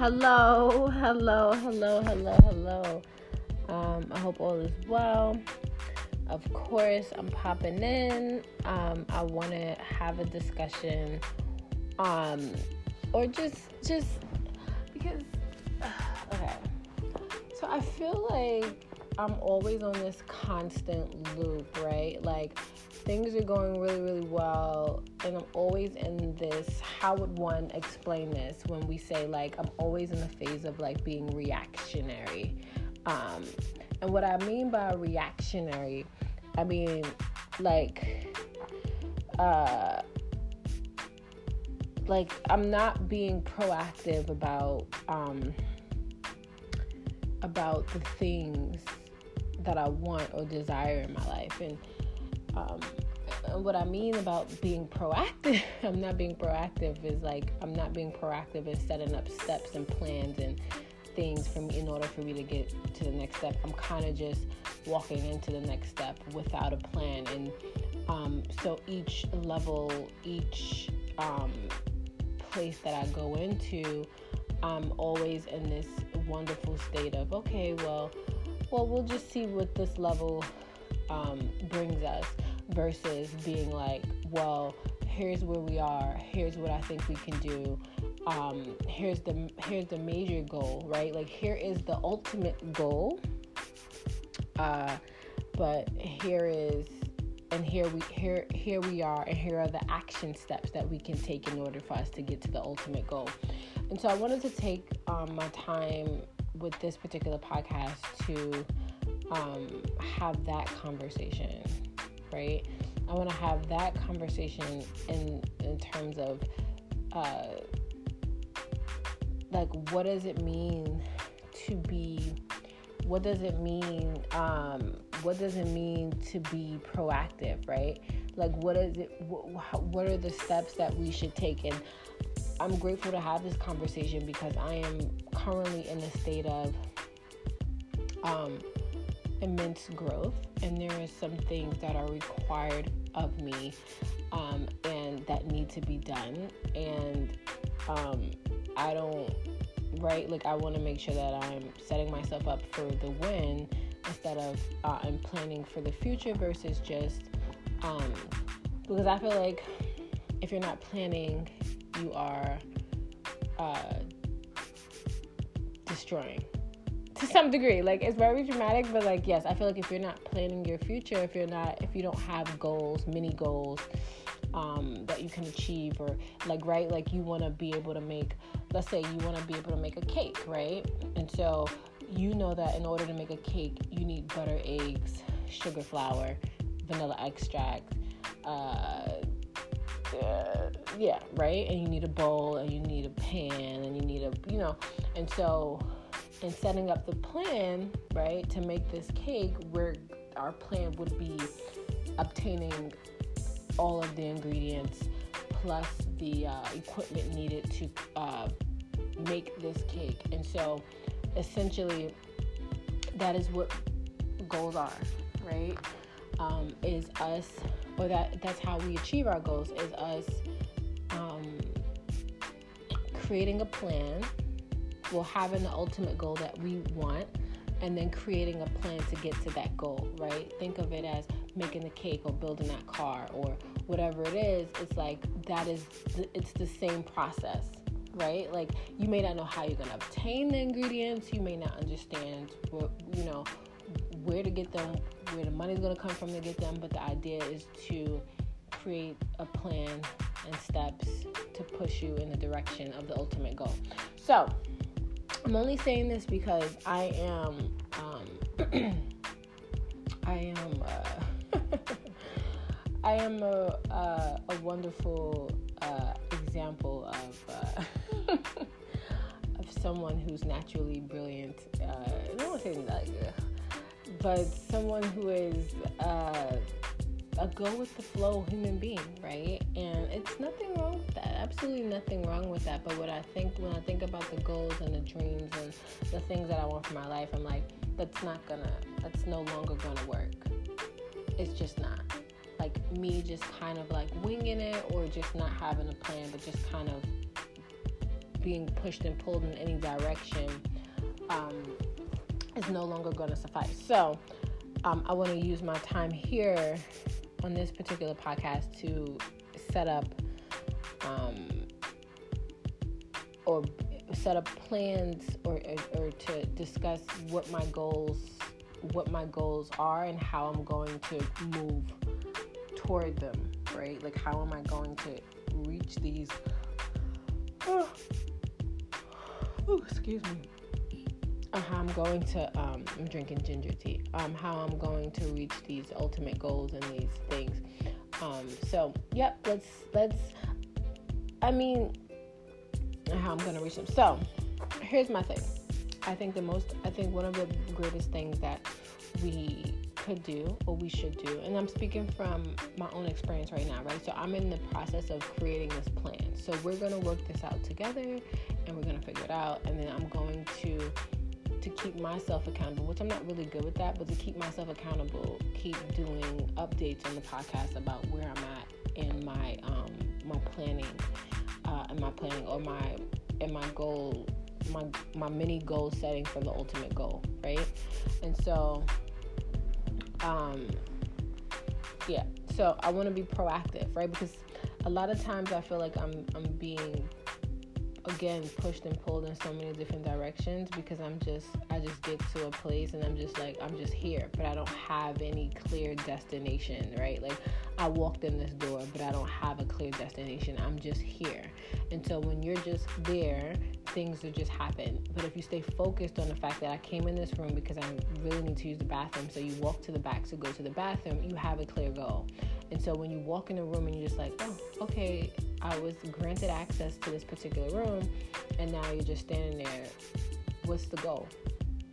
Hello. I hope all is well. Of course, I'm popping in. I want to have a discussion, or just because. Okay, so I feel like I'm always on this constant loop, right? Like, things are going really, really well, and I'm always in this, how would one explain this when we say, like, I'm always in the phase of, like, being reactionary. And what I mean by reactionary, I mean, like, I'm not being proactive about the things that I want or desire in my life. And what I mean about being proactive, I'm not being proactive is like, I'm not being proactive in setting up steps and plans and things for me in order for me to get to the next step. I'm kind of just walking into the next step without a plan. And so each level, each place that I go into, I'm always in this wonderful state of, okay, well, we'll just see what this level brings us, versus being like, well, here's where we are, here's what I think we can do, here's the major goal, right? Like, here is the ultimate goal, but here is, and here we are, and here are the action steps that we can take in order for us to get to the ultimate goal. And so I wanted to take my time with this particular podcast to have that conversation, right? I want to have that conversation in terms of what does it mean to be, what does it mean to be proactive, right? Like, what are the steps that we should take? And I'm grateful to have this conversation because I am currently in a state of immense growth, and there are some things that are required of me and that need to be done, and I don't, right? Like, I want to make sure that I'm setting myself up for the win instead of I'm planning for the future versus just because I feel like if you're not planning, you are destroying to some degree. Like, it's very dramatic, but like, yes, I feel like if you're not planning your future, if you don't have goals, mini goals that you can achieve, or like, right, like you want to be able to make, let's say you want to be able to make a cake, right? And so you know that in order to make a cake, you need butter, eggs, sugar, flour, vanilla extract, yeah, right? And you need a bowl, and you need a pan, and you need a, you know, and so in setting up the plan, right, to make this cake, where our plan would be obtaining all of the ingredients plus the equipment needed to make this cake. And so essentially that is what goals are, right? Is us, or that's how we achieve our goals, is us creating a plan, well, having the ultimate goal that we want, and then creating a plan to get to that goal, right? Think of it as making the cake or building that car or whatever it is. It's like, it's the same process, right? Like, you may not know how you're going to obtain the ingredients, you may not understand what, you know, where to get them, where the money's going to come from to get them, but the idea is to create a plan and steps to push you in the direction of the ultimate goal. So I'm only saying this because I am a wonderful example of of someone who's naturally brilliant. I don't want to say that, but someone who is a go with the flow human being, right? And it's nothing wrong with that. Absolutely nothing wrong with that. But what I think, when I think about the goals and the dreams and the things that I want for my life, I'm like, that's no longer gonna work. It's just not. Like, me just kind of like winging it, or just not having a plan, but just kind of being pushed and pulled in any direction is no longer going to suffice. So I want to use my time here on this particular podcast to set up or set up plans or to discuss what my goals are and how I'm going to move toward them, right? Like, how am I going to reach these? Oh, excuse me. How I'm going to, I'm drinking ginger tea. How I'm going to reach these ultimate goals and these things. So, yep, how I'm going to reach them. So, here's my thing. I think one of the greatest things that we could do or we should do, and I'm speaking from my own experience right now, right? So I'm in the process of creating this plan. So we're going to work this out together and we're going to figure it out. And then I'm going to keep myself accountable, which I'm not really good with that, but to keep myself accountable, keep doing updates on the podcast about where I'm at in my, my planning, and my goal, my mini goal setting for the ultimate goal, right? And so so I want to be proactive, right? Because a lot of times I feel like I'm being, again, pushed and pulled in so many different directions because I just get to a place and I'm just here, but I don't have any clear destination, right? Like, I walked in this door, but I don't have a clear destination. I'm just here. And so when you're just there, things will just happen. But if you stay focused on the fact that I came in this room because I really need to use the bathroom, so you walk to the back to go to the bathroom, you have a clear goal. And so when you walk in a room and you're just like, oh, okay, I was granted access to this particular room, and now you're just standing there, what's the goal?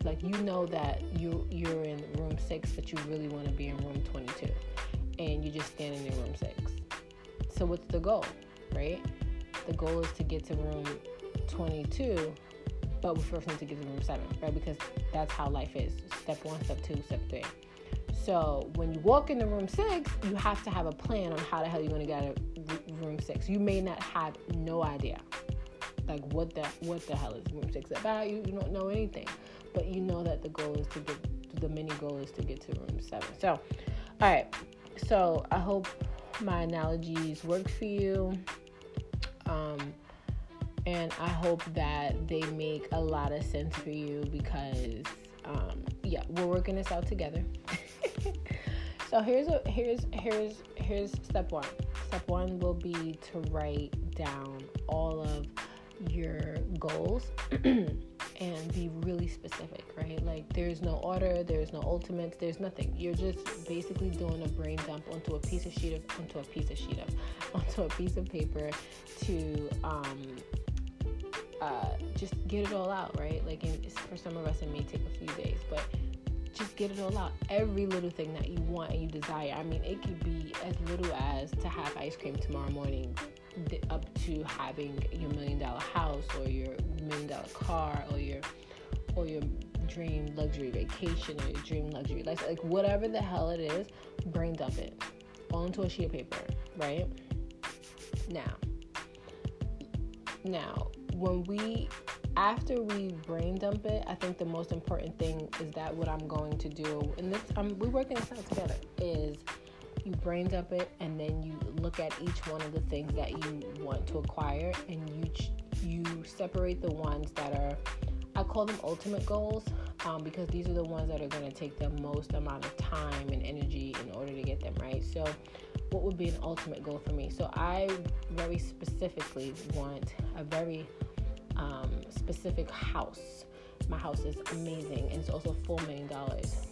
Like, you know that you're in room 6, but you really want to be in room 22, and you're just standing in room 6. So what's the goal, right? The goal is to get to room 22, but we first need to get to room 7, right? Because that's how life is. Step 1, step 2, step 3. So when you walk into room 6, you have to have a plan on how the hell you're going to get out of room 6. You may not have no idea, like, what the hell is room 6 about. You don't know anything, but you know that the goal is to get, the mini goal is to get to room 7. So, all right. So I hope my analogies work for you. And I hope that they make a lot of sense for you because, we're working this out together. So here's step 1. Step 1 will be to write down all of your goals and be really specific, right? Like, there's no order, there's no ultimates, there's nothing. You're just basically doing a brain dump onto a piece of paper to just get it all out, right? Like, for some of us, it may take a few days, but just get it all out. Every little thing that you want and you desire. I mean, it could be as little as to have ice cream tomorrow morning, up to having your $1 million house or your $1 million car or your dream luxury vacation or your dream luxury life. Like, whatever the hell it is, brain dump it onto a sheet of paper, right? Now, after we brain dump it, I think the most important thing is that what I'm going to do, and this, we're working this out together, is you brain dump it and then you look at each one of the things that you want to acquire, and you separate the ones that are, I call them ultimate goals, because these are the ones that are going to take the most amount of time and energy in order to get them, right? So what would be an ultimate goal for me? So I very specifically want a very specific house. My house is amazing, and it's also $4 million.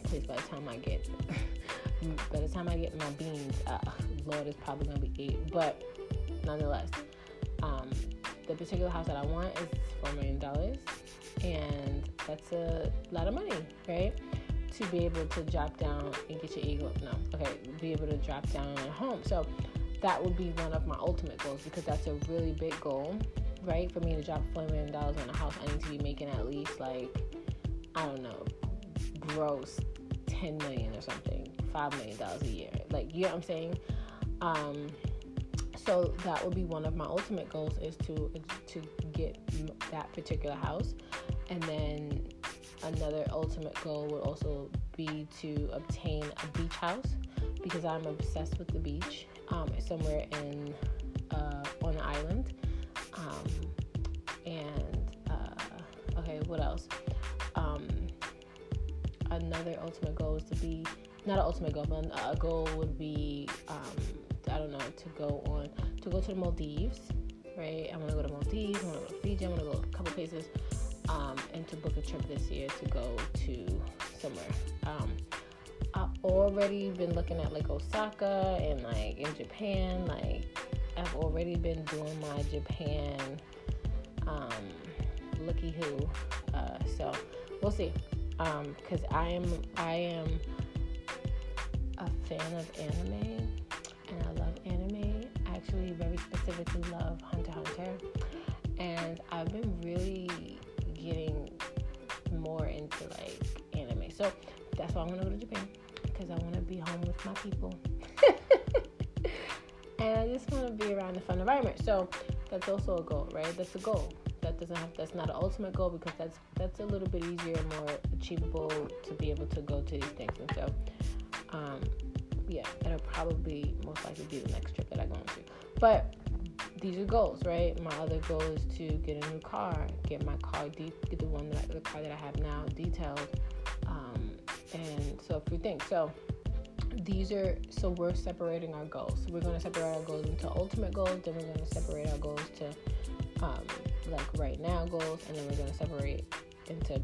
Please, by the time I get my beans, Lord, it's probably gonna be 8. But nonetheless, the particular house that I want is $4 million, and that's a lot of money, right? To be able to drop down and get your ego. No, okay, be able to drop down at home. So that would be one of my ultimate goals because that's a really big goal, right? For me to drop $4 million on a house, I need to be making at least gross $10 million or something, $5 million a year. Like, you know what I'm saying? So that would be one of my ultimate goals, is to get that particular house. And then another ultimate goal would also be to obtain a beach house, because I'm obsessed with the beach, somewhere in on an island. Okay, what else? Another ultimate goal is to be, not an ultimate goal, but a goal would be, to go to the Maldives, right? I want to go to Maldives, I want to go to Fiji, I want to go a couple places, and to book a trip this year to go to somewhere. I've already been looking at, like, Osaka and, like, in Japan. Like, I've already been doing my Japan looky-hoo. So we'll see. Because I am a fan of anime, and I love anime. I actually very specifically love Hunter x Hunter, and I've been really getting more into, like, anime. So that's why I want to go to Japan, because I want to be home with my people, and I just want to be around the fun environment. So that's also a goal, right? That's a goal. That's not an ultimate goal, because that's a little bit easier and more achievable to be able to go to these things. And so, it'll probably most likely be the next trip that I go on to. But these are goals, right? My other goal is to get a new car, get my car, get the one that the car that I have now detailed, and so a few things. So we're separating our goals. We're going to separate our goals into ultimate goals. Then we're going to separate our goals to like right now goals, and then we're going to separate into,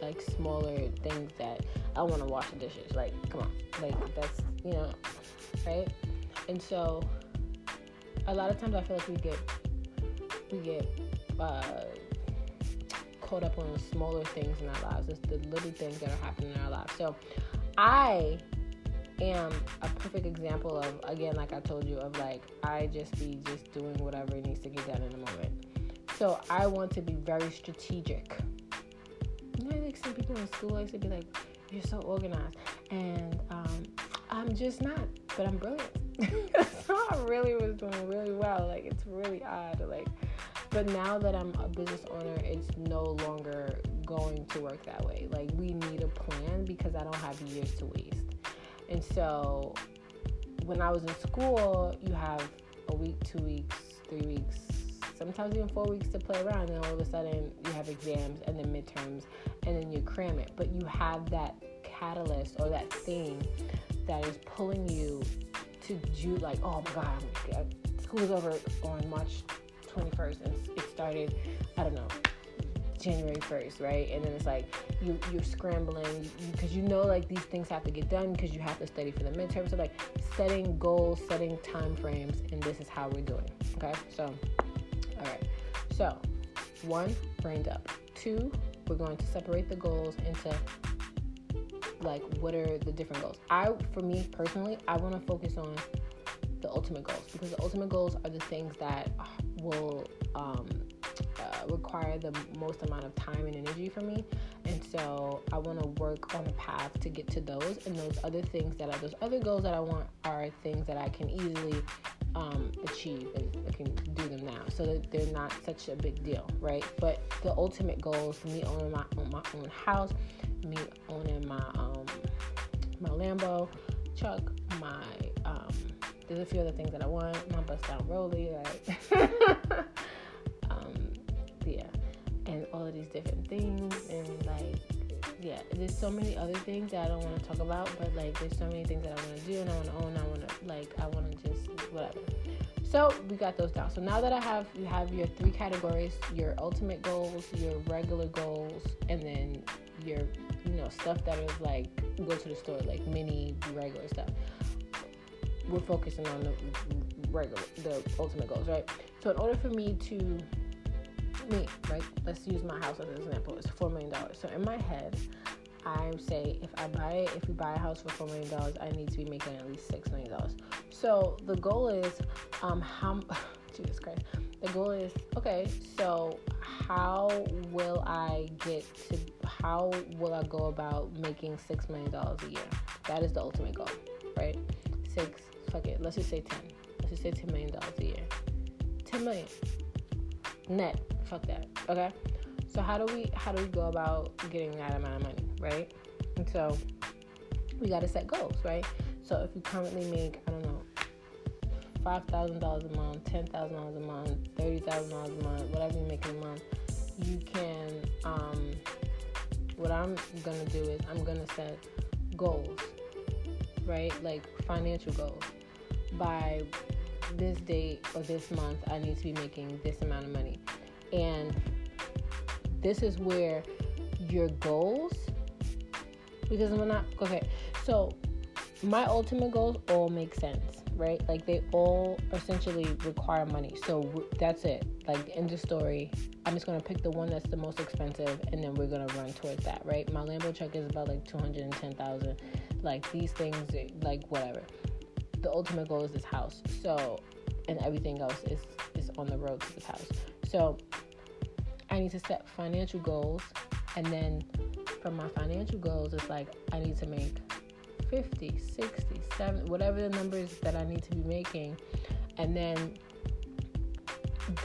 like, smaller things that I want to wash the dishes, like, come on, like, that's, you know, right? And so a lot of times I feel like we get caught up on the smaller things in our lives. It's the little things that are happening in our lives. So I am a perfect example of, again, like I told you, of, like, I just doing whatever needs to get done in the moment. So I want to be very strategic. You know, like, some people in school like to be like, "You're so organized," and I'm just not. But I'm brilliant. So I really was doing really well. Like, it's really odd. Like, but now that I'm a business owner, it's no longer going to work that way. Like, we need a plan, because I don't have years to waste. And so, when I was in school, you have a week, 2 weeks, 3 weeks, sometimes even 4 weeks to play around, and all of a sudden you have exams and then midterms, and then you cram it. But you have that catalyst or that thing that is pulling you to do, like, oh my God, school's over on March 21st, and it started, I don't know, January 1st, right? And then it's like you're scrambling, because you know, like, these things have to get done, because you have to study for the midterms. So, like, setting goals, setting time frames, and this is how we're doing. Okay, so. All right, so 1, brained up. 2, we're going to separate the goals into, like, what are the different goals. For me personally, I want to focus on the ultimate goals, because the ultimate goals are the things that will require the most amount of time and energy for me. And so I want to work on a path to get to those. And those other things that are those other goals that I want are things that I can easily achieve, and I can do them now, so that they're not such a big deal, right? But the ultimate goals, me owning my own house, me owning my Lambo truck, my there's a few other things that I want, my bust down rollie, like and all of these different things, and, like, yeah, there's so many other things that I don't want to talk about, but, like, there's so many things that I want to do, and I want to own, I want to just whatever. So we got those down. So now that you have your 3 categories: your ultimate goals, your regular goals, and then your, you know, stuff that is, like, go to the store, like mini regular stuff. We're focusing on the ultimate goals, right? So in order for me to me, right? Let's use my house as an example. It's $4 million. So in my head, I say if we buy a house for $4 million, I need to be making at least $6 million. So the goal is, Jesus Christ. The goal is, okay, so how will I go about making $6 million a year? That is the ultimate goal, right? Let's just say 10. to say $10 million a year. $10 million net. Fuck that. Okay. So how do we go about getting that amount of money, right? And so we gotta set goals, right? So if you currently make, I don't know, $5,000 a month, $10,000 a month, $30,000 a month, whatever you make in a month, you can. What I'm gonna do is I'm gonna set goals, right? Like financial goals. By this date or this month, I need to be making this amount of money, and this is where your goals. Because I'm not okay. So my ultimate goals all make sense, right? Like they all essentially require money. So that's it. Like the end of story. I'm just gonna pick the one that's the most expensive, and then we're gonna run towards that, right? My Lambo truck is about like $210,000. Like these things, like whatever. The ultimate goal is this house. So, and everything else is on the road to this house. So I need to set financial goals, and then from my financial goals, it's like I need to make 50, 60, 70, whatever the number is that I need to be making, and then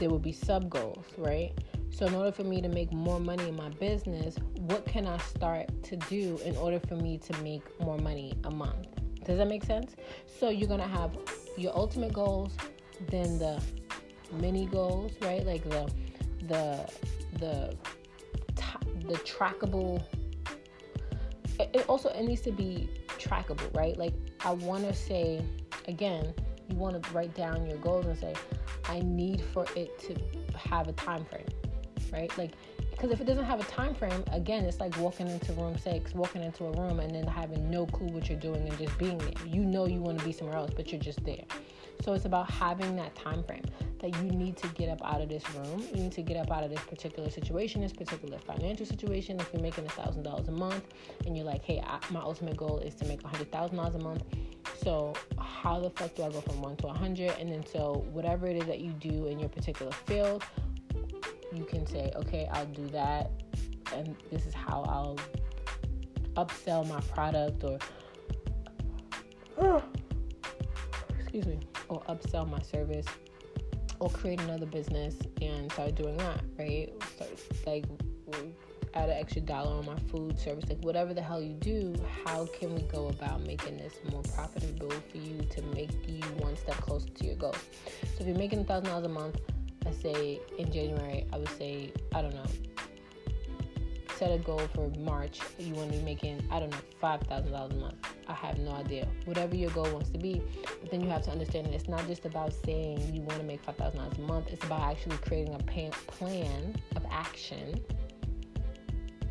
there will be sub goals, right? So in order for me to make more money in my business, what can I start to do in order for me to make more money a month? Does that make sense? So you're gonna have your ultimate goals, then the mini goals, right? Like the trackable. It needs to be trackable, right? Like I want to say, again, you want to write down your goals and say, I need for it to have a time frame, right? Like, because if it doesn't have a time frame, again, it's like walking into a room and then having no clue what you're doing and just being there. You know you want to be somewhere else, but you're just there. So it's about having that time frame that you need to get up out of this room. You need to get up out of this particular situation, this particular financial situation. If you're making $1,000 a month and you're like, hey, my ultimate goal is to make $100,000 a month. So how the fuck do I go from 1 to 100? And then so whatever it is that you do in your particular field, you can say, okay, I'll do that. And this is how I'll upsell my product or upsell my service, or create another business and start doing that, right? Start, like, add an extra dollar on my food service, like whatever the hell you do. How can we go about making this more profitable for you to make you one step closer to your goal? So if you're making $1,000 a month, I say in January, I would say, I don't know, set a goal for March. You want to be making, I don't know, $5,000 a month. I have no idea. Whatever your goal wants to be. But then you have to understand that it's not just about saying you want to make $5,000 a month. It's about actually creating a plan of action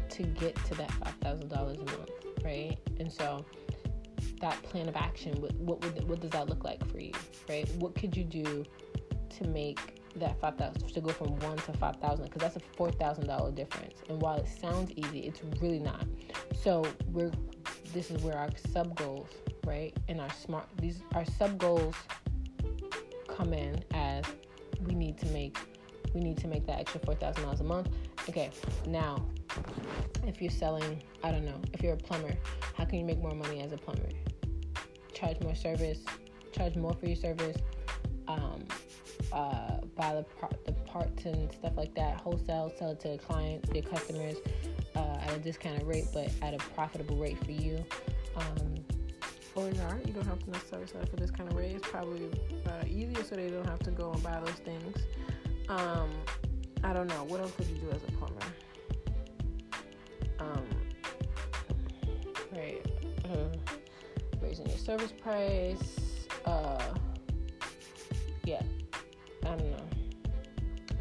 to get to that $5,000 a month, right? And so that plan of action, what does that look like for you, right? What could you do to make that $5,000, to go from $1,000 to $5,000, because that's a $4,000 difference. And while it sounds easy, it's really not. So this is where our sub goals, right, and our sub goals come in as we need to make that extra $4,000 a month. Okay, now if you're selling, I don't know, if you're a plumber, how can you make more money as a plumber? Charge more for your service. Buy the parts and stuff like that, wholesale, sell it to the client, their customers, at a discounted rate, but at a profitable rate for you. Or not, you don't have to necessarily sell it for this kind of rate. It's probably easier, so they don't have to go and buy those things. I don't know, what else could you do as a plumber? Right, raising your service price. Yeah. I don't know.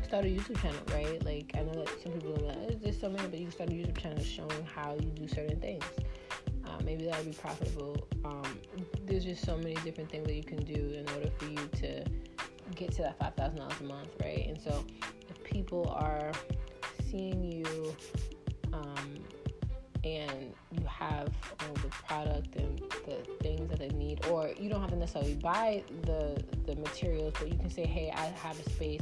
Start a YouTube channel, right? Like, I know that some people are like, there's so many, but you can start a YouTube channel showing how you do certain things. Maybe that would be profitable. There's just so many different things that you can do in order for you to get to that $5,000 a month, right? And so if people are seeing you and you have all the product and the things that they need, or you don't have to necessarily buy the materials, but you can say, hey, I have a space,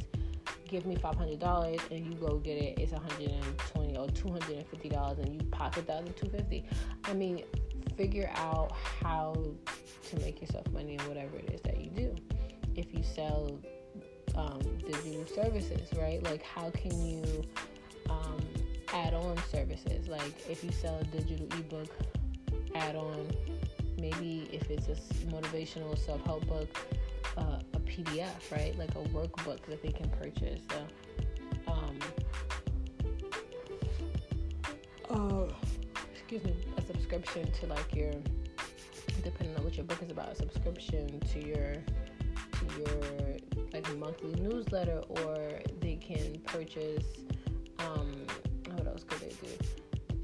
give me $500, and you go get it, it's $120 or $250, and you pocket that $250. I mean, figure out how to make yourself money in whatever it is that you do. if you sell digital services, right? Like, how can you add-on services? Like, if you sell a digital ebook add-on, maybe if it's a motivational self-help book, a PDF, right? Like a workbook that they can purchase. So, a subscription to, like, your, depending on what your book is about, a subscription to your like monthly newsletter, or they can purchase what else could they do?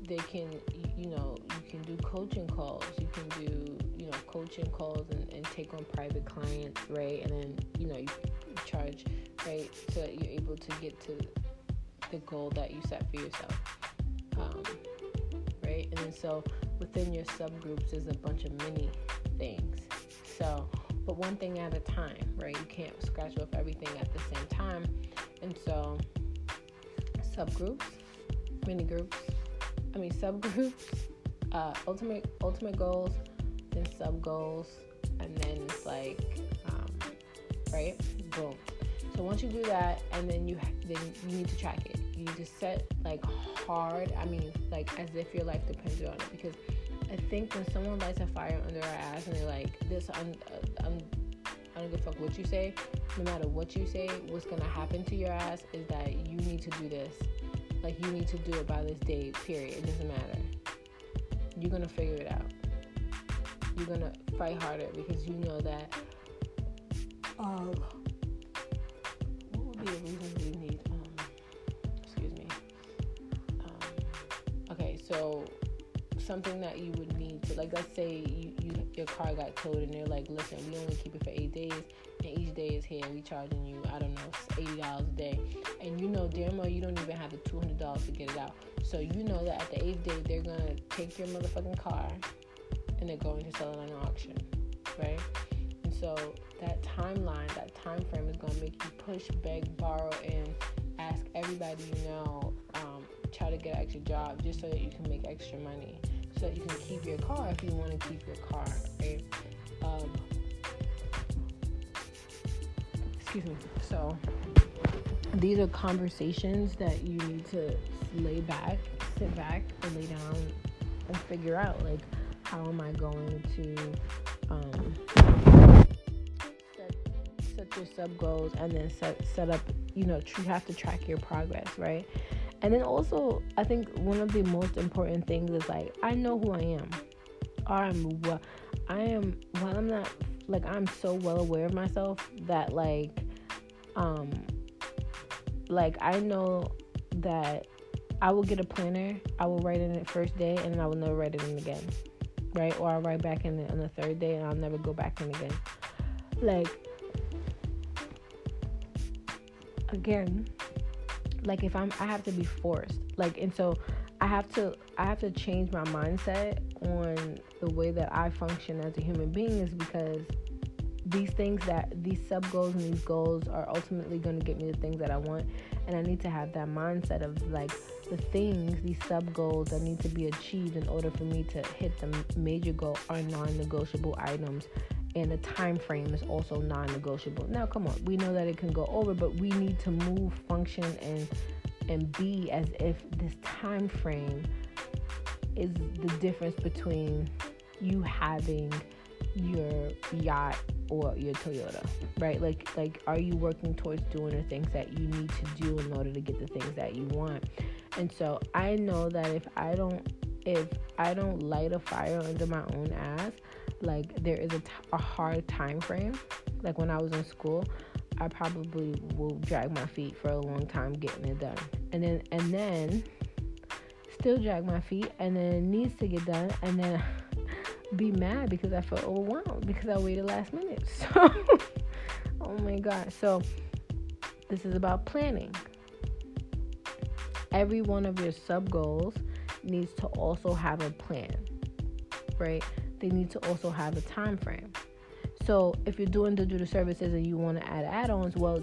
They can, you can do coaching calls. You can do, coaching calls and take on private clients, right? And then, you charge, right? So that you're able to get to the goal that you set for yourself, right? And then so within your subgroups, there's a bunch of mini things. So, but one thing at a time, right? You can't scratch off everything at the same time. And so subgroups, subgroups, ultimate goals, then sub goals, and then it's like, right? Boom. So once you do that, and then you need to track it. You need to set like as if your life depends on it, because I think when someone lights a fire under our ass and they're like, I don't give a fuck what you say, no matter what you say, what's going to happen to your ass is that you need to do this. Like, you need to do it by this date, period. It doesn't matter. You're going to figure it out. You're going to fight harder because you know that, what would be a reason we need, okay, so, something that you would need to, like, let's say your car got towed and they're like, listen, we only keep it for 8 days, and each day is here, we charging you, I don't know, $80 a day, and you know damn well you don't even have the $200 to get it out, so you know that at the 8th day they're gonna take your motherfucking car and they're going to sell it on an auction, right? And so that timeline, that time frame is gonna make you push, beg, borrow, and ask everybody you know, try to get an extra job just so that you can make extra money, so that you can keep your car if you want to keep your car, right? So these are conversations that you need to sit back and lay down and figure out, like, how am I going to set your sub goals, and then set up, you have to track your progress, right? And then also, I think one of the most important things is, like, I know who I am. I'm so well aware of myself that, I know that I will get a planner, I will write in it first day, and then I will never write it in again, right? Or I'll write back in it on the third day, and I'll never go back in again. I have to be forced. And so I have to change my mindset on the way that I function as a human being, is because these sub-goals and these goals are ultimately going to get me the things that I want. And I need to have that mindset of, like, these sub-goals that need to be achieved in order for me to hit the major goal are non-negotiable items. And the time frame is also non-negotiable. Now, come on, we know that it can go over, but we need to move, function, and be as if this time frame is the difference between you having your yacht or your Toyota, right? Like, are you working towards doing the things that you need to do in order to get the things that you want? And so I know that if I don't light a fire under my own ass, there is a hard time frame. Like, when I was in school, I probably will drag my feet for a long time getting it done. And then still drag my feet, and then it needs to get done, and then be mad because I felt overwhelmed because I waited last minute. So, oh my God. So, this is about planning. Every one of your sub-goals needs to also have a plan, right? They need to also have a time frame. So if you're doing digital services and you want to add add-ons, well,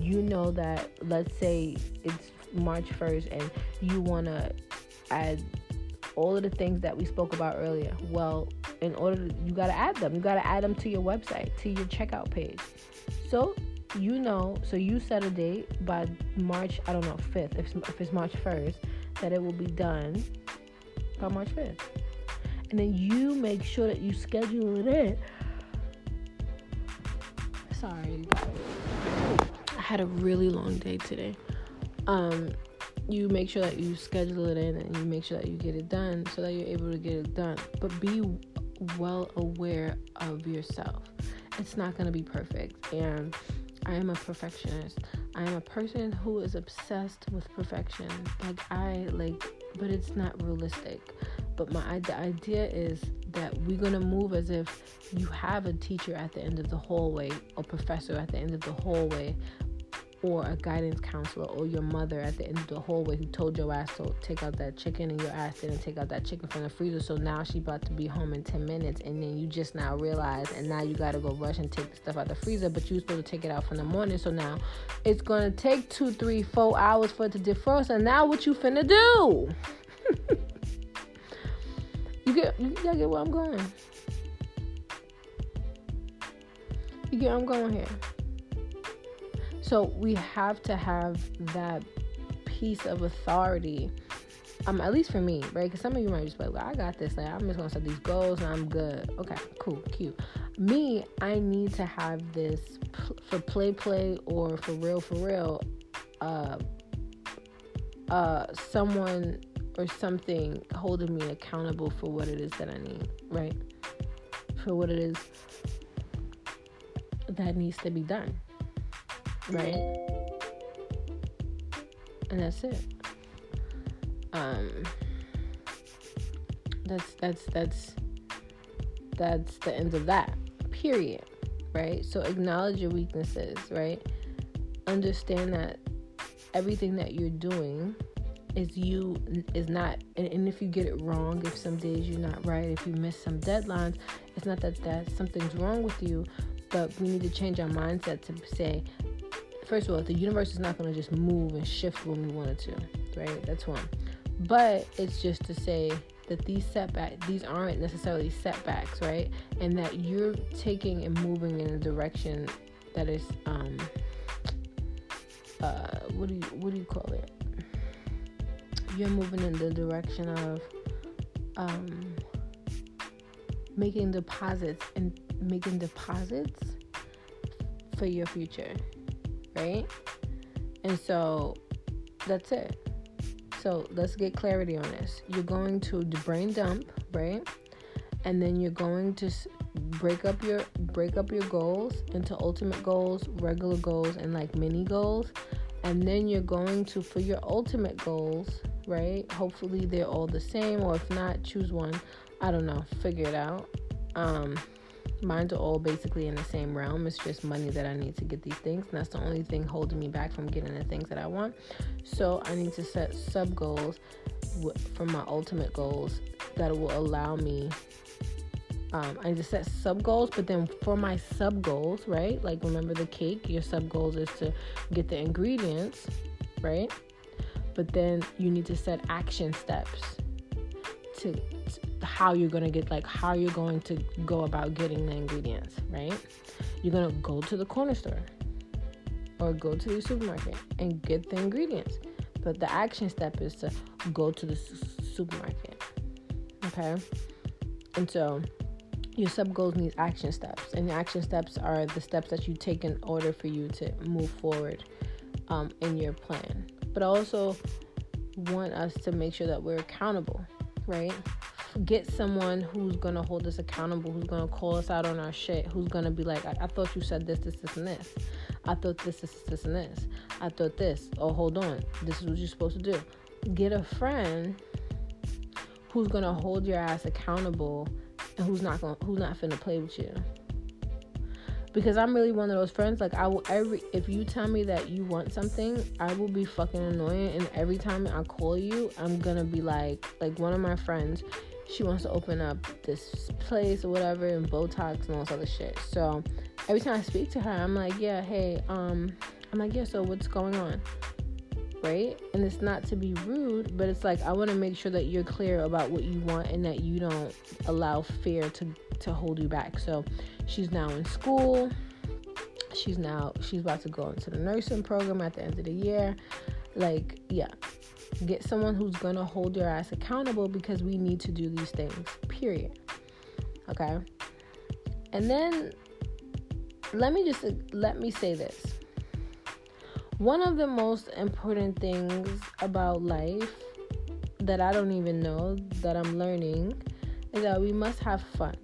you know that, let's say it's March 1st and you want to add all of the things that we spoke about earlier. Well, you got to add them. You got to add them to your website, to your checkout page. So you set a date by March, I don't know, 5th, if it's March 1st, that it will be done by March 5th. And then you make sure that you schedule it in. Sorry, I had a really long day today. You make sure that you schedule it in and you make sure that you get it done so that you're able to get it done. But be well aware of yourself. It's not going to be perfect. And I am a perfectionist. I am a person who is obsessed with perfection. But it's not realistic. But the idea is that we're going to move as if you have a teacher at the end of the hallway, a professor at the end of the hallway, or a guidance counselor, or your mother at the end of the hallway who told your ass to take out that chicken, and your ass didn't take out that chicken from the freezer, so now she's about to be home in 10 minutes, and then you just now realize, and now you gotta go rush and take the stuff out the freezer, but you were supposed to take it out from the morning, so now it's gonna take 2, 3, 4 hours for it to defrost, and now what you finna do? You gotta get where I'm going. You get where I'm going here. So we have to have that piece of authority, at least for me, right? Because some of you might just be like, well, I got this. Like, I'm just going to set these goals and I'm good. Okay, cool, cute. Me, I need to have this for play or for real, someone or something holding me accountable for what it is that I need, right? For what it is that needs to be done. Right? And that's it. That's the end of that. Period. Right? So acknowledge your weaknesses, right? Understand that everything that you're doing is not, and if you get it wrong, if some days you're not right, if you miss some deadlines, it's not that something's wrong with you, but we need to change our mindset to say, first of all, the universe is not going to just move and shift when we want it to, right? That's one. But it's just to say that these aren't necessarily setbacks, right? And that you're taking and moving in a direction that is, what do you call it? You're moving in the direction of making deposits for your future. Right? And so that's it. So let's get clarity on this. You're going to brain dump, right? And then you're going to break up your goals into ultimate goals, regular goals, and like mini goals. And then you're going to, for your ultimate goals, right? Hopefully they're all the same, or if not, choose one. I don't know. Figure it out. Mine's are all basically in the same realm. It's just money that I need to get these things. And that's the only thing holding me back from getting the things that I want. So I need to set sub-goals for my ultimate goals that will allow me... I need to set sub-goals, but then for my sub-goals, right? Like, remember the cake? Your sub-goals is to get the ingredients, right? But then you need to set action steps to how you're going to go about getting the ingredients, right? You're going to go to the corner store or go to the supermarket and get the ingredients. But the action step is to go to the supermarket, okay? And so your sub-goals need action steps. And the action steps are the steps that you take in order for you to move forward in your plan. But I also want us to make sure that we're accountable, right? Get someone who's going to hold us accountable, who's going to call us out on our shit, who's going to be like, I thought you said this, this, this, and this. I thought this, this, this, and this. I thought this. Oh, hold on. This is what you're supposed to do. Get a friend who's going to hold your ass accountable and who's not finna play with you. Because I'm really one of those friends, like, if you tell me that you want something, I will be fucking annoying, and every time I call you, I'm gonna be like one of my friends, she wants to open up this place or whatever, and Botox and all this other shit, so every time I speak to her, I'm like, yeah, hey, I'm like, yeah, so what's going on, right? And it's not to be rude, but it's like, I want to make sure that you're clear about what you want and that you don't allow fear to hold you back. So she's now in school. She's about to go into the nursing program at the end of the year. Like, yeah, get someone who's gonna hold your ass accountable, because we need to do these things, period. Okay. And then let me say this. One of the most important things about life that I don't even know, that I'm learning, is that we must have fun.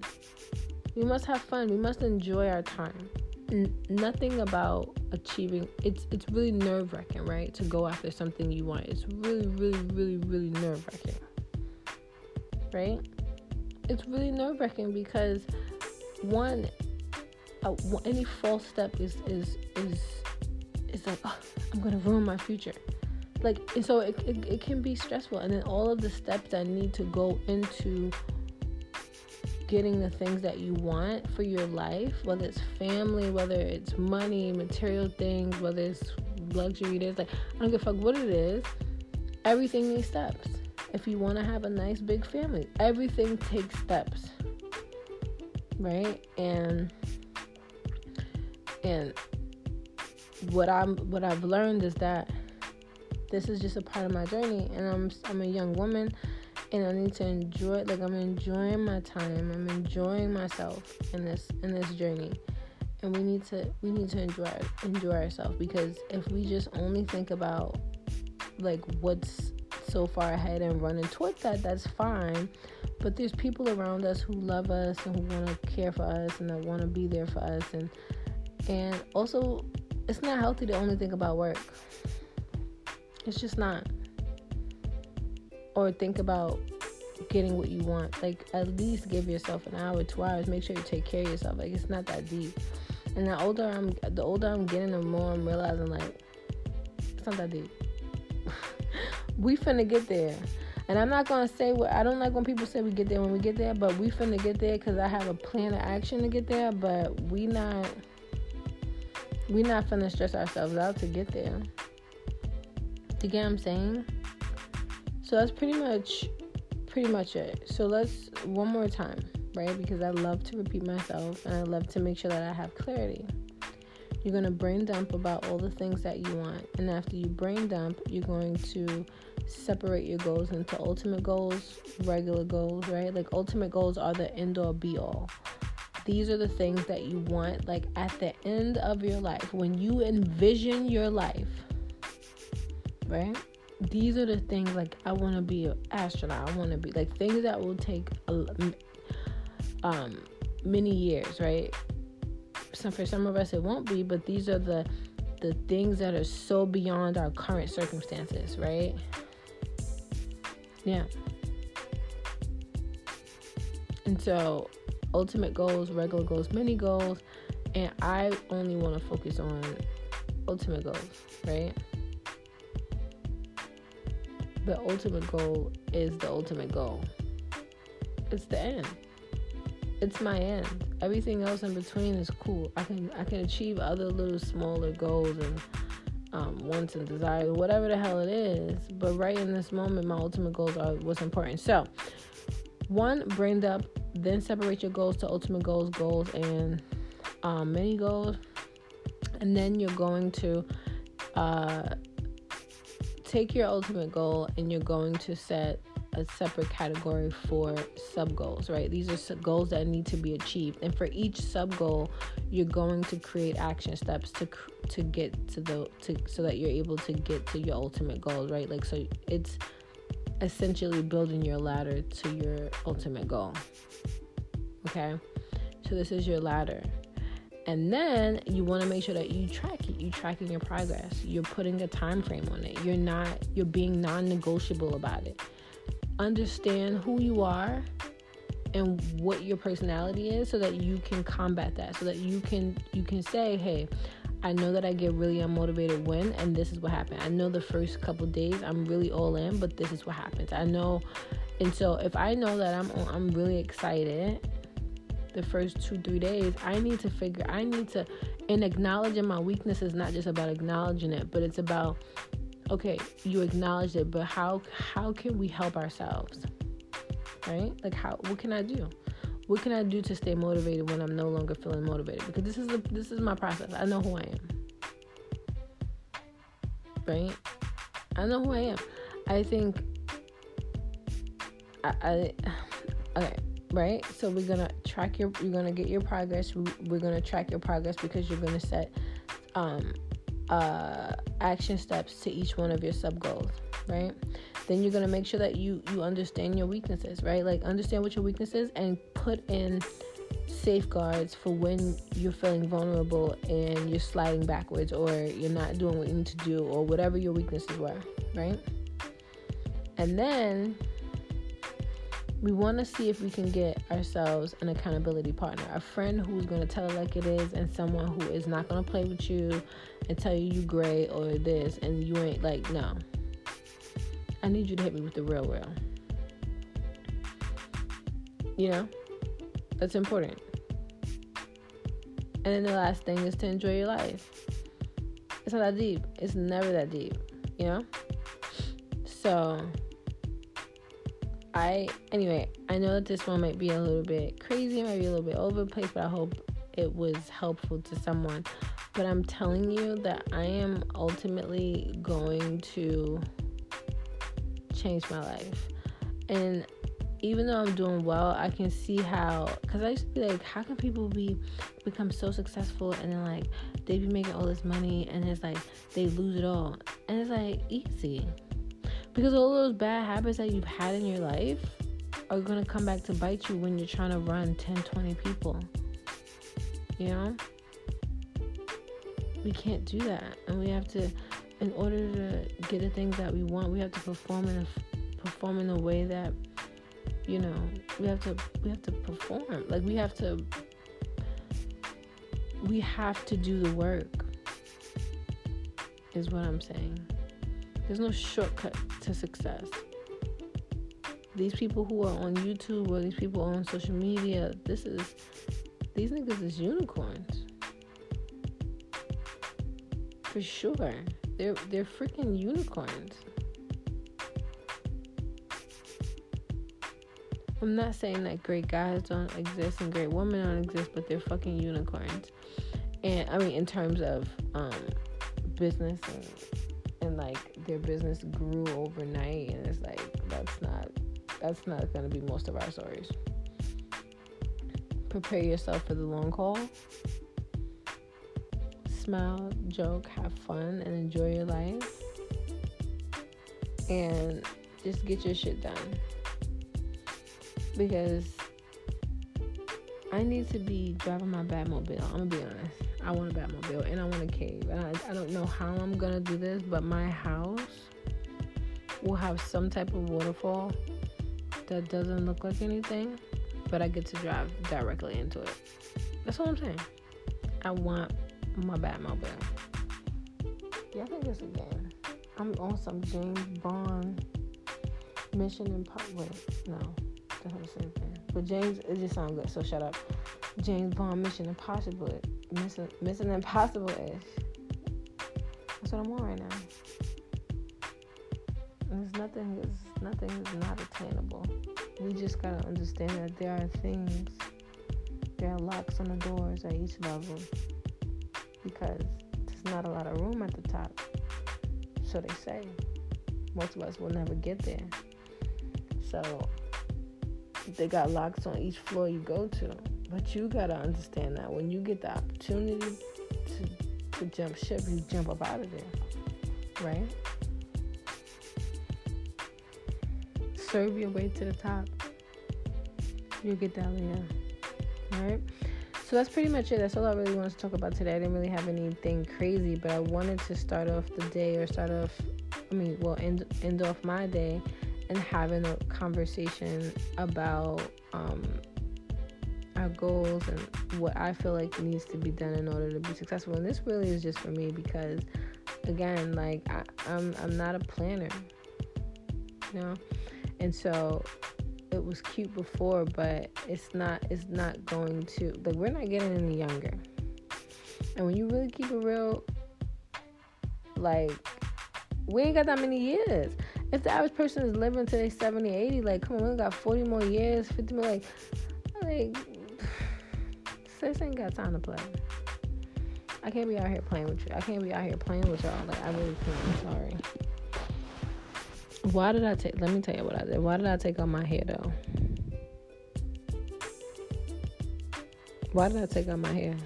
We must have fun. We must enjoy our time. Nothing about achieving, it's really nerve-wracking, right? To go after something you want. It's really, really, really, really nerve-wracking, right? It's really nerve-wracking because any false step is like, oh, I'm gonna ruin my future. Like, and so it can be stressful. And then all of the steps that need to go into getting the things that you want for your life, whether it's family, whether it's money, material things, whether it's luxury, it is, like, I don't give a fuck what it is, everything needs steps. If you want to have a nice big family, everything takes steps, right? And what I've learned is that this is just a part of my journey, and I'm a young woman, and I need to enjoy it. Like, I'm enjoying my time, I'm enjoying myself in this journey, and we need to enjoy ourselves, because if we just only think about like what's so far ahead and running towards that, that's fine. But there's people around us who love us and who want to care for us and that want to be there for us, and also it's not healthy to only think about work. It's just not. Or think about getting what you want. Like, at least give yourself an hour, 2 hours. Make sure you take care of yourself. Like, it's not that deep. And the older I'm getting, the more I'm realizing, like, it's not that deep. We finna get there. And I'm not gonna say I don't like when people say we get there when we get there, but we finna get there, because I have a plan of action to get there. But we not finna stress ourselves out to get there. You get what I'm saying? So that's pretty much it. So let's, one more time, right? Because I love to repeat myself, and I love to make sure that I have clarity. You're going to brain dump about all the things that you want. And after you brain dump, you're going to separate your goals into ultimate goals, regular goals, right? Like, ultimate goals are the end all be all. These are the things that you want, like, at the end of your life, when you envision your life, right? These are the things, like, I want to be an astronaut. I want to be, like, things that will take many years, right? So for some of us it won't be, but these are the things that are so beyond our current circumstances, right? Yeah. And so ultimate goals, regular goals, mini goals, and I only want to focus on ultimate goals, right? The ultimate goal is the ultimate goal. It's the end. It's my end. Everything else in between is cool. I can achieve other little smaller goals and wants and desires, whatever the hell it is. But right in this moment, my ultimate goals are what's important. So, one, brain up, then separate your goals to ultimate goals, and mini goals. And then you're going to take your ultimate goal, and you're going to set a separate category for sub goals, right? These are goals that need to be achieved, and for each sub goal, you're going to create action steps to get to so that you're able to get to your ultimate goal, right? Like, so it's essentially building your ladder to your ultimate goal. Okay, so this is your ladder. And then you want to make sure that you track it. You're tracking your progress. You're putting a time frame on it. You're being non-negotiable about it. Understand who you are and what your personality is, so that you can combat that. So that you can say, hey, I know that I get really unmotivated when, and this is what happened. I know the first couple days I'm really all in, but this is what happens. I know, and so if I know that I'm really excited the first 2-3 days, I need to and acknowledging my weakness is not just about acknowledging it, but it's about, okay, you acknowledged it, but how can we help ourselves, right? Like, what can I do? What can I do to stay motivated when I'm no longer feeling motivated? Because this is my process. I know who I am. Right? I know who I am. I think... okay, right? So we're going to track your... You're going to get your progress. We're going to track your progress because you're going to set action steps to each one of your sub-goals, right? Then you're going to make sure that you understand your weaknesses, right? Like, understand what your weakness is and put in safeguards for when you're feeling vulnerable and you're sliding backwards or you're not doing what you need to do or whatever your weaknesses were, right? And then we want to see if we can get ourselves an accountability partner, a friend who's going to tell it like it is, and someone who is not going to play with you and tell you great or this and you ain't, like, no. I need you to hit me with the real. You know? That's important. And then the last thing is to enjoy your life. It's not that deep. It's never that deep, you know? So, I know that this one might be a little bit crazy, it might be a little bit over the place, but I hope it was helpful to someone. But I'm telling you that I am ultimately going to change my life. And even though I'm doing well, I can see how, because I used to be like, how can people become so successful and then, like, they be making all this money and it's like they lose it all? And it's like, easy. Because all those bad habits that you've had in your life are going to come back to bite you when you're trying to run 10, 20 people. You know? We can't do that. And we have to, in order to get the things that we want, we have to perform in a way that, you know, we have to perform. Like, we have to do the work, is what I'm saying. There's no shortcut to success. These people who are on YouTube or these people on social media, these niggas is unicorns. For sure. They're freaking unicorns. I'm not saying that great guys don't exist and great women don't exist, but they're fucking unicorns. And I mean, in terms of business and like their business grew overnight, and it's like that's not gonna be most of our stories. Prepare yourself for the long haul. Smile, joke, have fun, and enjoy your life. And just get your shit done. Because I need to be driving my Batmobile. I'm gonna be honest. I want a Batmobile and I want a cave. And I don't know how I'm gonna do this, but my house will have some type of waterfall that doesn't look like anything, but I get to drive directly into it. That's all I'm saying. I want my Batmobile. Yeah, I think it's a game. I'm on some James Bond Mission Impossible. No, that's not the same thing. But James, it just sounds good, so shut up. James Bond Mission Impossible. Missing Impossible-ish. That's what I'm on right now. And nothing is not attainable. We just gotta understand that there are locks on the doors at each level. Because there's not a lot of room at the top. So they say. Most of us will never get there. So they got locks on each floor you go to. But you gotta understand that when you get the opportunity to jump ship, you jump up out of there, right? Serve your way to the top. You'll get that later, right? So that's pretty much it. That's all I really wanted to talk about today. I didn't really have anything crazy, but I wanted to start off the day end off my day and having a conversation about our goals and what I feel like needs to be done in order to be successful. And this really is just for me because, again, like I'm not a planner, you know. And so it was cute before, but it's not going to, like, we're not getting any younger. And when you really keep it real, like, we ain't got that many years. If the average person is living till they 70, 80, like, come on, we got 40 more years, 50 more, like. Like, sis ain't got time to play. I can't be out here playing with you. I can't be out here playing with y'all. Like, I really can't. I'm sorry. Why did I take... Let me tell you what I did. Why did I take out my hair, though? Why did I take out my hair?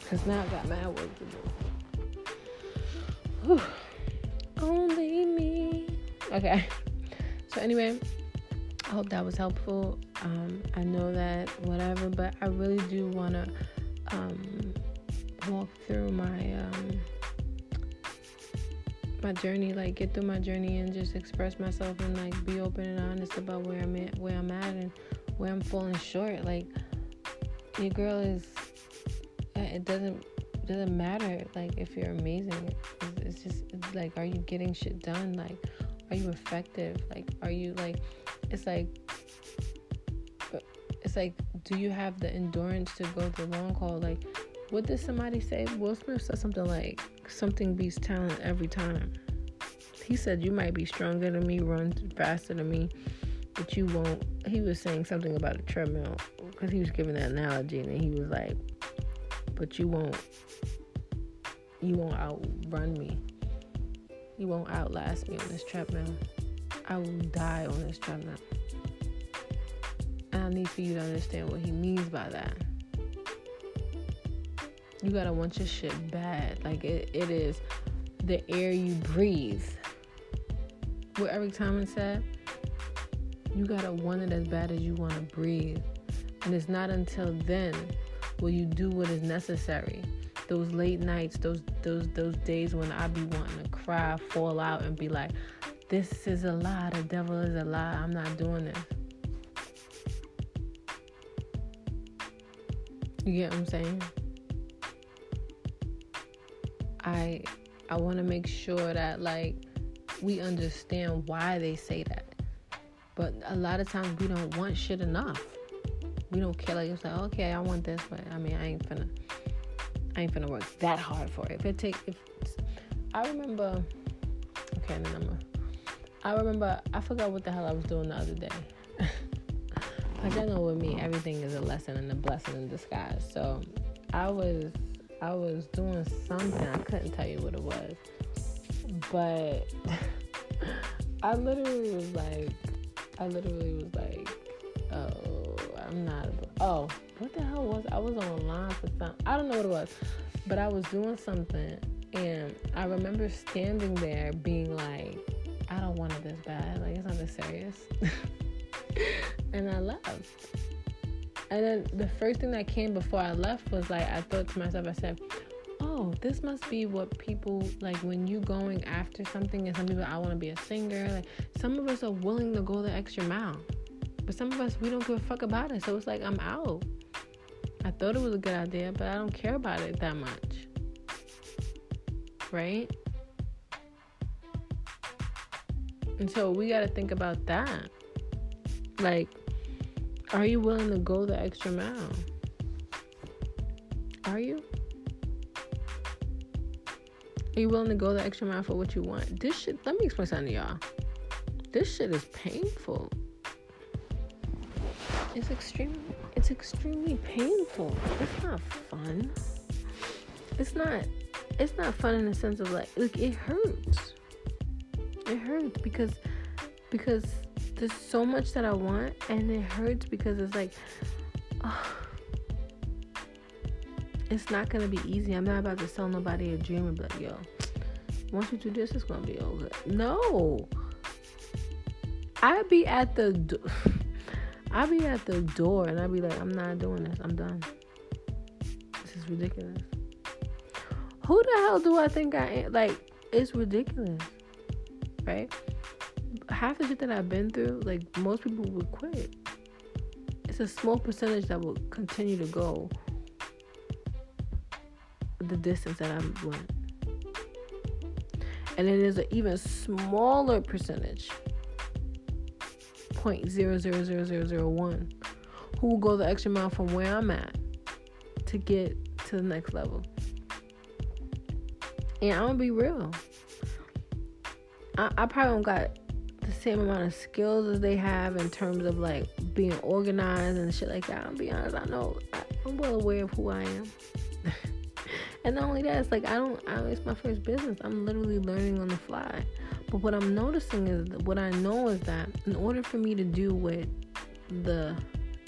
Because now I got mad work to do. Whew. Only me. Okay. So, anyway, I hope that was helpful. I know that, whatever, but I really do want to walk through my... my journey, like get through my journey and just express myself and like be open and honest about where I'm at and where I'm falling short. Like, your girl is, it doesn't matter like if you're amazing. It's just, it's like, are you getting shit done? Like, are you effective? Like, are you like, it's like do you have the endurance to go the long haul? Like, what did somebody say? Will Smith said something like, something beats talent every time. He said, you might be stronger than me, run faster than me, but you won't. He was saying something about a treadmill, because he was giving that analogy, and he was like, but you won't outrun me. You won't outlast me on this treadmill. I will die on this treadmill. And I need for you to understand what he means by that. You gotta want your shit bad. Like, it is the air you breathe. What Eric Thomas said, you gotta want it as bad as you want to breathe. And it's not until then will you do what is necessary. Those late nights, those days when I be wanting to cry, fall out, and be like, this is a lie, the devil is a lie, I'm not doing this. You get what I'm saying? I want to make sure that, like, we understand why they say that. But a lot of times we don't want shit enough. We don't care. Like, it's like, okay, I want this, but I mean, I ain't finna work that hard for it. I remember, I forgot what the hell I was doing the other day. Like, I know with me, everything is a lesson and a blessing in disguise. So I was doing something. I couldn't tell you what it was. But I literally was like, oh, I'm not. Oh, what the hell was I? I was online for something. I don't know what it was. But I was doing something. And I remember standing there being like, I don't want it this bad. Like, it's not this serious. And I left. And then the first thing that came before I left was like, I thought to myself, I said, oh, this must be what people, like when you going after something, and some people, I want to be a singer. Like, some of us are willing to go the extra mile, but some of us, we don't give a fuck about it. So it's like, I'm out. I thought it was a good idea, but I don't care about it that much. Right? And so we got to think about that. Like, are you willing to go the extra mile? Are you? Are you willing to go the extra mile for what you want? This shit, let me explain something to y'all. This shit is painful. It's extremely painful. It's not fun. It's not fun in the sense of like, look, it hurts. It hurts because there's so much that I want, and it hurts because it's like, oh, it's not going to be easy. I'm not about to sell nobody a dream and be like, yo, once you do this, it's going to be over. No. I be at the door, and I be like, I'm not doing this. I'm done. This is ridiculous. Who the hell do I think I am? Like, it's ridiculous. Right? Half the shit that I've been through, like, most people would quit. It's a small percentage that will continue to go the distance that I went. And then there's an even smaller percentage, 0.000001, who will go the extra mile from where I'm at to get to the next level. And I'm gonna be real. I probably don't got the same amount of skills as they have in terms of like being organized and shit like that. I'll be honest, I'm well aware of who I am. And not only that, it's like it's my first business. I'm literally learning on the fly. But what I'm noticing is that in order for me to get to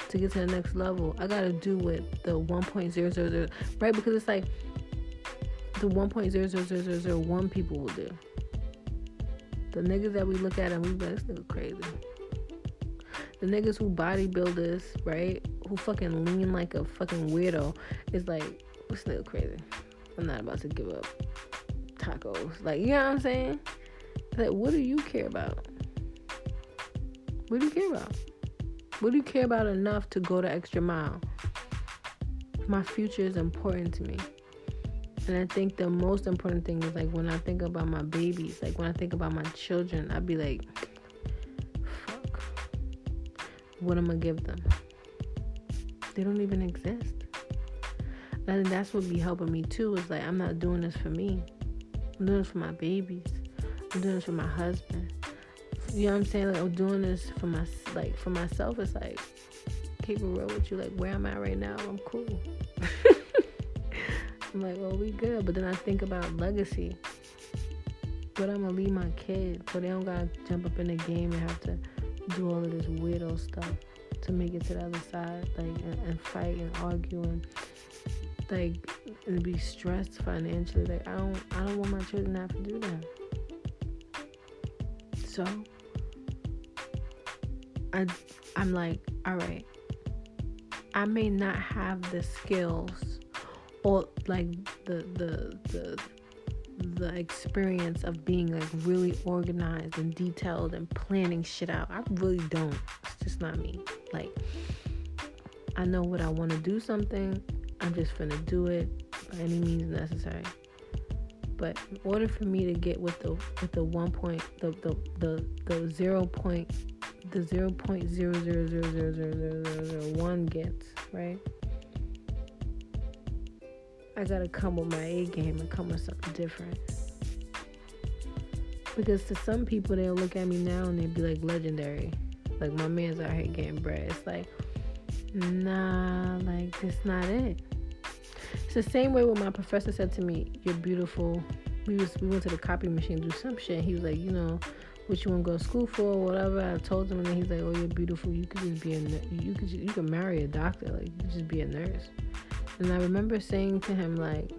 the next level, I gotta do with the 1.000, right? Because it's like the 1.00001 people will do. The niggas that we look at and we be like, this nigga crazy. The niggas who bodybuilders, right? Who fucking lean like a fucking weirdo, is like, this nigga crazy. I'm not about to give up tacos. Like, you know what I'm saying? Like, what do you care about? What do you care about? What do you care about enough to go the extra mile? My future is important to me. And I think the most important thing is, like, when I think about my babies, like, when I think about my children, I'd be like, fuck. What am I gonna give them? They don't even exist. And I think that's what be helping me, too, is, like, I'm not doing this for me. I'm doing this for my babies. I'm doing this for my husband. You know what I'm saying? Like, I'm doing this for myself. It's like, keep it real with you. Like, where I'm at right now, I'm cool. I'm like, well, we good. But then I think about legacy. But I'm going to leave my kids so they don't got to jump up in the game and have to do all of this weirdo stuff to make it to the other side, like, and fight and argue and, like, and be stressed financially. Like, I don't want my children to have to do that. So, I'm like, all right, I may not have the skills or like the experience of being like really organized and detailed and planning shit out. I really don't. It's just not me. Like, I know what I want to do something. I'm just gonna do it by any means necessary. But in order for me to get with the 1 point, the 0 point, the 0.0000001 gets, right? I gotta come with my A game and come with something different. Because to some people, they'll look at me now and they'll be like, legendary. Like, my man's out here getting bread. It's like, nah, like, that's not it. It's the same way when my professor said to me, you're beautiful. We went to the copy machine to do some shit. And he was like, you know, what you want to go to school for, whatever. I told him, and then he's like, oh, you're beautiful. You could just be you could marry a doctor. Like, you could just be a nurse. And I remember saying to him, like,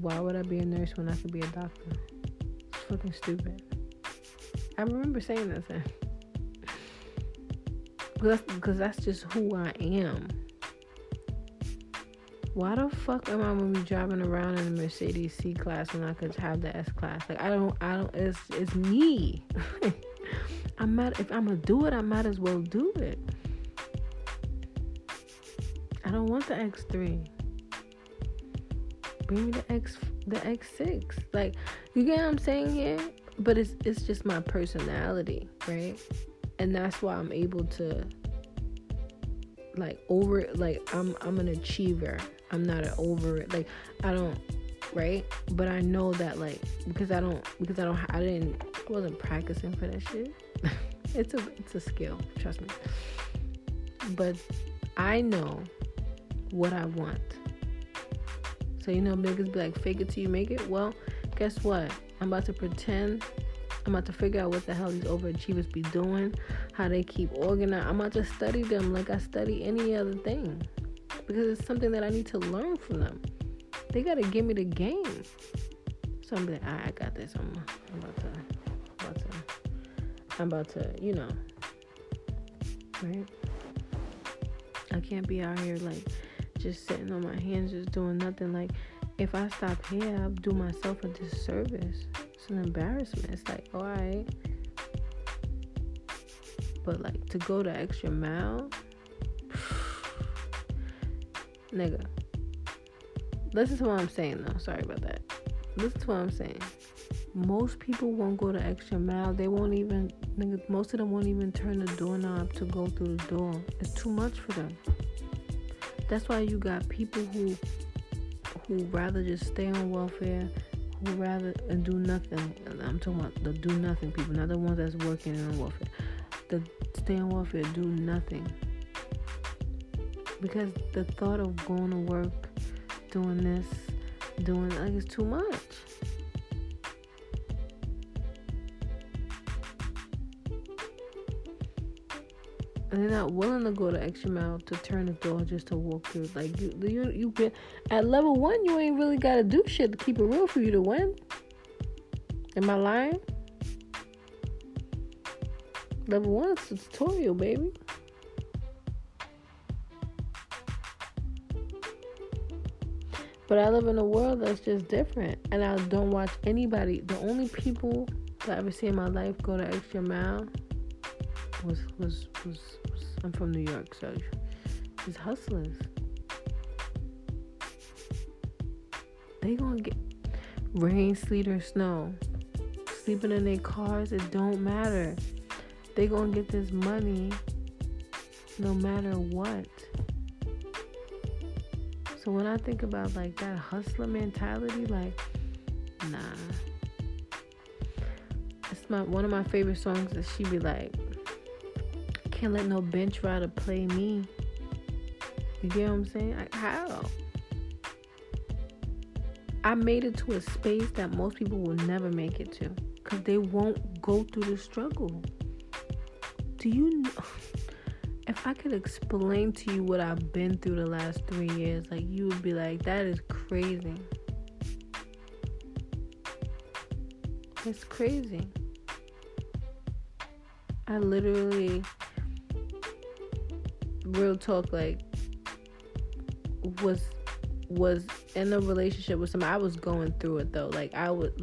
why would I be a nurse when I could be a doctor? It's fucking stupid. I remember saying that to him. Because that's just who I am. Why the fuck am I gonna be driving around in a Mercedes C-Class when I could have the S-Class? Like, I don't, it's me. If I'm gonna do it, I might as well do it. I don't want the X3. Bring me the X6. Like, you get what I'm saying here? But it's just my personality, right? And that's why I'm able to, like, I'm an achiever. I'm not an over, like, I don't, right? But I know that, like, I wasn't practicing for that shit. It's a skill, trust me. But I know what I want. So, you know, niggas be like, fake it till you make it. Well, guess what? I'm about to pretend. I'm about to figure out what the hell these overachievers be doing, how they keep organized. I'm about to study them like I study any other thing. Because it's something that I need to learn from them. They got to give me the game. So I'm like, all right, I got this. I'm about to, you know. Right? I can't be out here, like, just sitting on my hands, just doing nothing. Like, if I stop here, I'll do myself a disservice. It's an embarrassment. It's like, all right. But, like, to go the extra mile... Nigga, listen to what I'm saying though. Sorry about that. Listen to what I'm saying. Most people won't go the extra mile. They won't even, nigga, most of them won't even turn the doorknob to go through the door. It's too much for them. That's why you got people who rather just stay on welfare, who rather do nothing. I'm talking about the do nothing people, not the ones that's working in warfare. The stay in warfare, do nothing. Because the thought of going to work, doing this, doing like it's too much. And they're not willing to go the extra mile to turn the door just to walk through. Like you get at level 1, you ain't really gotta do shit to keep it real for you to win. Am I lying? Level 1 is a tutorial, baby. But I live in a world that's just different, and I don't watch anybody. The only people that I ever see in my life go the extra mile was I'm from New York, so it's hustlers. They gonna get rain, sleet, or snow, sleeping in their cars. It don't matter. They gonna get this money no matter what. So when I think about like that hustler mentality, like nah. It's one of my favorite songs that she be like, can't let no bench rider play me. You get what I'm saying? Like, how? I made it to a space that most people will never make it to, because they won't go through the struggle. Do you know? If I could explain to you what I've been through the last 3 years, like you would be like, that is crazy. It's crazy. I literally, real talk, like was in a relationship with somebody. I was going through it though. Like I would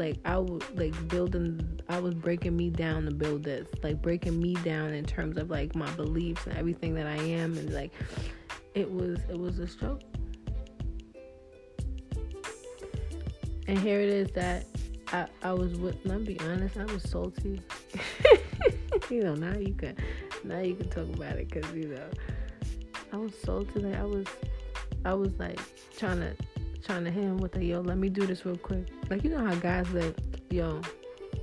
building. I was breaking me down to build this. Like breaking me down in terms of like my beliefs and everything that I am. And like it was a struggle. And here it is that I was with. And I'll be honest. I was salty. You know, now you can talk about it, because you know I was salty. Like I was like trying to hit him with a yo, let me do this real quick. Like you know how guys like, yo,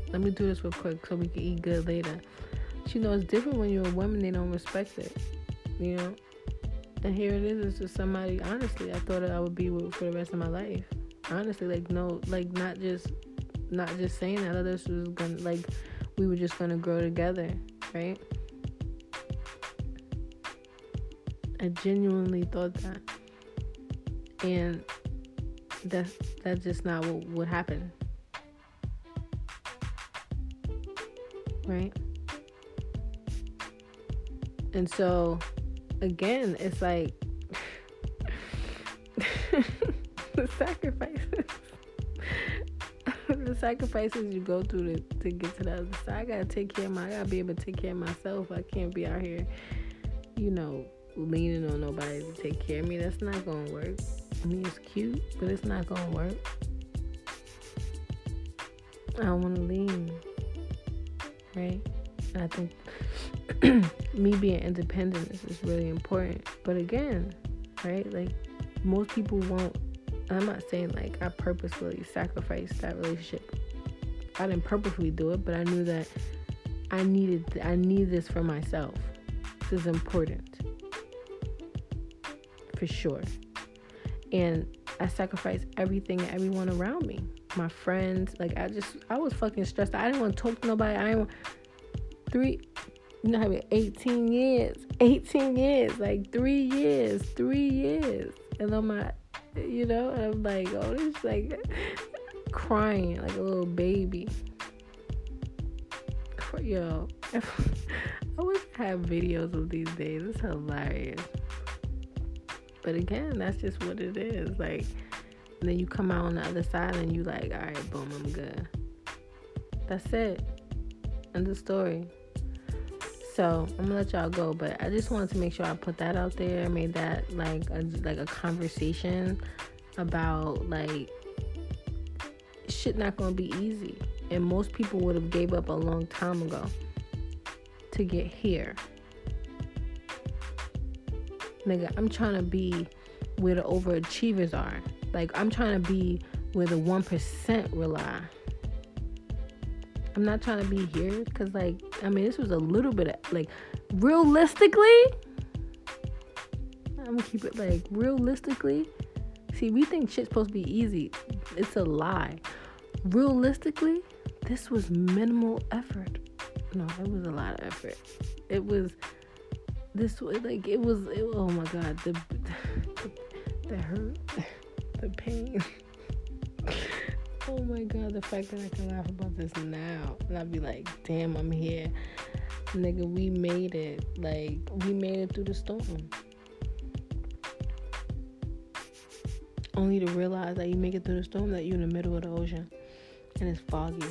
let me do this real quick so we can eat good later. But you know it's different when you're a woman, they don't respect it. You know? And here it is, it's just somebody honestly I thought that I would be with for the rest of my life. Honestly, like no, like not just saying that, I thought this was gonna like we were just gonna grow together, right? I genuinely thought that. And that's just not what would happen, right? And so, again, it's like the sacrifices you go through to get to the other side. I gotta be able to take care of myself. I can't be out here, you know, leaning on nobody to take care of me. That's not gonna work. I mean, it's cute, but it's not gonna work. I don't wanna lean, right? And I think me being independent is really important. But again, right? Like, most people won't. I'm not saying like I purposefully sacrificed that relationship. I didn't purposefully do it, but I knew that I need this for myself. This is important, for sure. And I sacrificed everything and everyone around me. My friends, like I was fucking stressed. I didn't want to talk to nobody. I didn't 18 years, like 3 years. And on my, you know, and I'm like, oh, this like crying like a little baby. Yo, I wish I had videos of these days. It's hilarious. But again, that's just what it is. Like, and then you come out on the other side and you like, all right, boom, I'm good. That's it. End of story. So I'm gonna let y'all go, but I just wanted to make sure I put that out there. I made that like a conversation about like shit not gonna be easy, and most people would have gave up a long time ago to get here. Nigga, I'm trying to be where the overachievers are. Like, I'm trying to be where the 1% rely. I'm not trying to be here because, like, I mean, this was a little bit of, like, realistically, I'm going to keep it, like, realistically. See, we think shit's supposed to be easy. It's a lie. Realistically, this was minimal effort. No, it was a lot of effort. It was, this was, like, it, oh, my God, the hurt, the pain. Oh my God, the fact that I can laugh about this now. And I'd be like, damn, I'm here. Nigga, we made it. Like, we made it through the storm. Only to realize that you make it through the storm, that you're in the middle of the ocean. And it's foggy.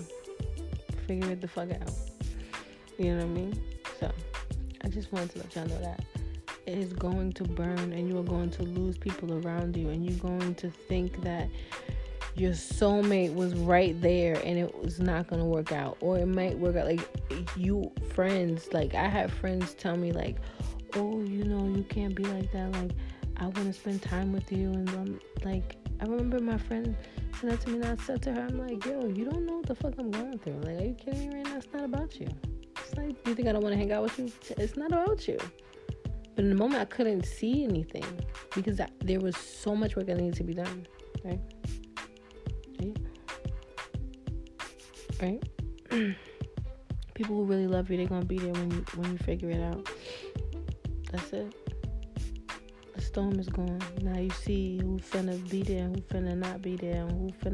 Figure it the fuck out. You know what I mean? So, I just wanted to let y'all know that. It is going to burn, and you are going to lose people around you. And you're going to think that your soulmate was right there and it was not gonna work out, or it might work out. Like, you friends, like, I have friends tell me, like, oh, you know, you can't be like that, like, I want to spend time with you. And I'm like, I remember my friend said that to me, and I said to her, I'm like, yo, you don't know what the fuck I'm going through. Like, are you kidding me right now? It's not about you. It's like, you think I don't want to hang out with you? It's not about you. But in the moment, I couldn't see anything because there was so much work that needed to be done, right? Right? People who really love you, they're gonna be there when you figure it out. That's it. The storm is gone. Now you see who finna be there and who finna not be there, and who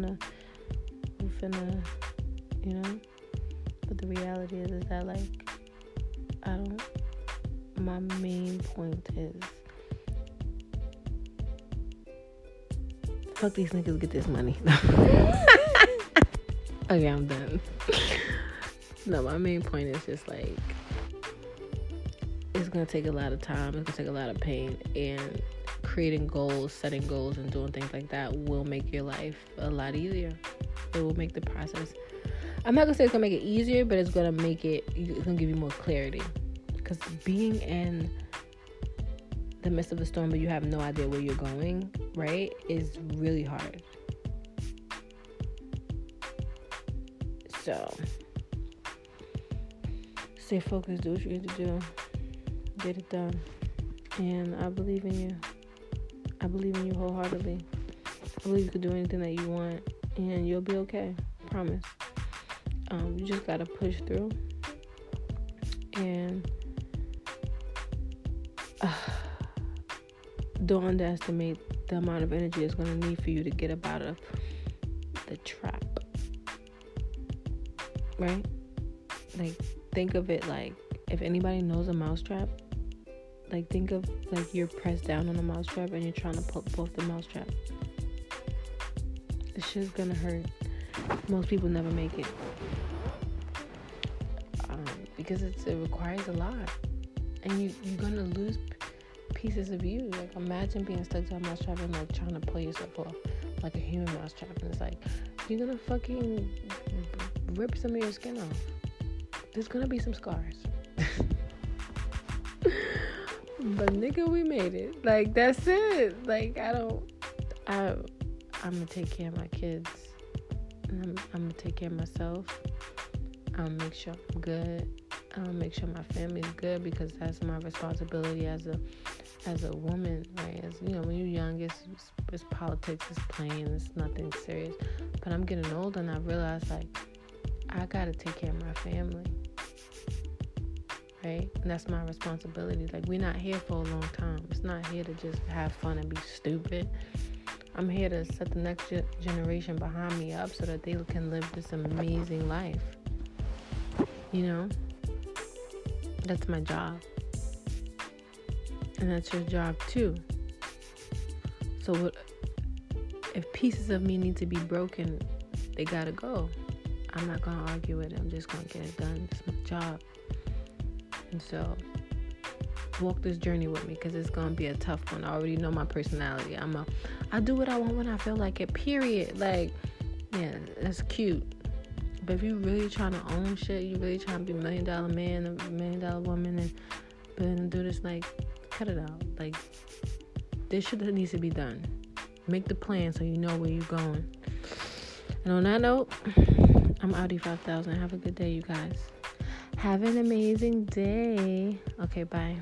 finna, you know. But the reality is that, like, my main point is, fuck these niggas, get this money. Okay, I'm done. No, my main point is just, like, it's going to take a lot of time. It's going to take a lot of pain. And creating goals, setting goals, and doing things like that will make your life a lot easier. It will make the process. I'm not going to say it's going to make it easier, but it's going to make it, it's going to give you more clarity. Because being in the midst of a storm, but you have no idea where you're going, right, is really hard. So, stay focused, do what you need to do, get it done, and I believe in you. I believe in you wholeheartedly. I believe you can do anything that you want, and you'll be okay, promise. You just gotta push through, and don't underestimate the amount of energy it's gonna need for you to get up out of the trap. Right? Like, think of it like, if anybody knows a mousetrap, like, think of, like, you're pressed down on a mousetrap and you're trying to pull off the mousetrap. This shit's gonna hurt. Most people never make it. Because it requires a lot. And you're gonna lose pieces of you. Like, imagine being stuck to a mousetrap and, like, trying to pull yourself off like a human mousetrap. And it's like, you're gonna fucking rip some of your skin off. There's gonna be some scars. But nigga, we made it. Like, that's it. Like, I'm gonna take care of my kids. And I'm gonna take care of myself. I'll make sure I'm good. I'll make sure my family's good, because that's my responsibility as a woman, right? As you know, when you're young, it's politics, it's playing, it's nothing serious. But I'm getting older, and I realize, like, I gotta take care of my family, right? And that's my responsibility. Like, we're not here for a long time. It's not here to just have fun and be stupid. I'm here to set the next generation behind me up so that they can live this amazing life. You know, that's my job. And that's your job too. So if pieces of me need to be broken, they gotta go. I'm not gonna argue with it. I'm just gonna get it done. It's my job. And so, walk this journey with me, because it's gonna be a tough one. I already know my personality. I do what I want when I feel like it, period. Like, yeah, that's cute. But if you're really trying to own shit, you're really trying to be $1 million man, a $1 million woman, and do this, like, cut it out. Like, this shit that needs to be done. Make the plan so you know where you're going. And on that note, I'm Audi 5000. Have a good day, you guys. Have an amazing day. Okay, bye.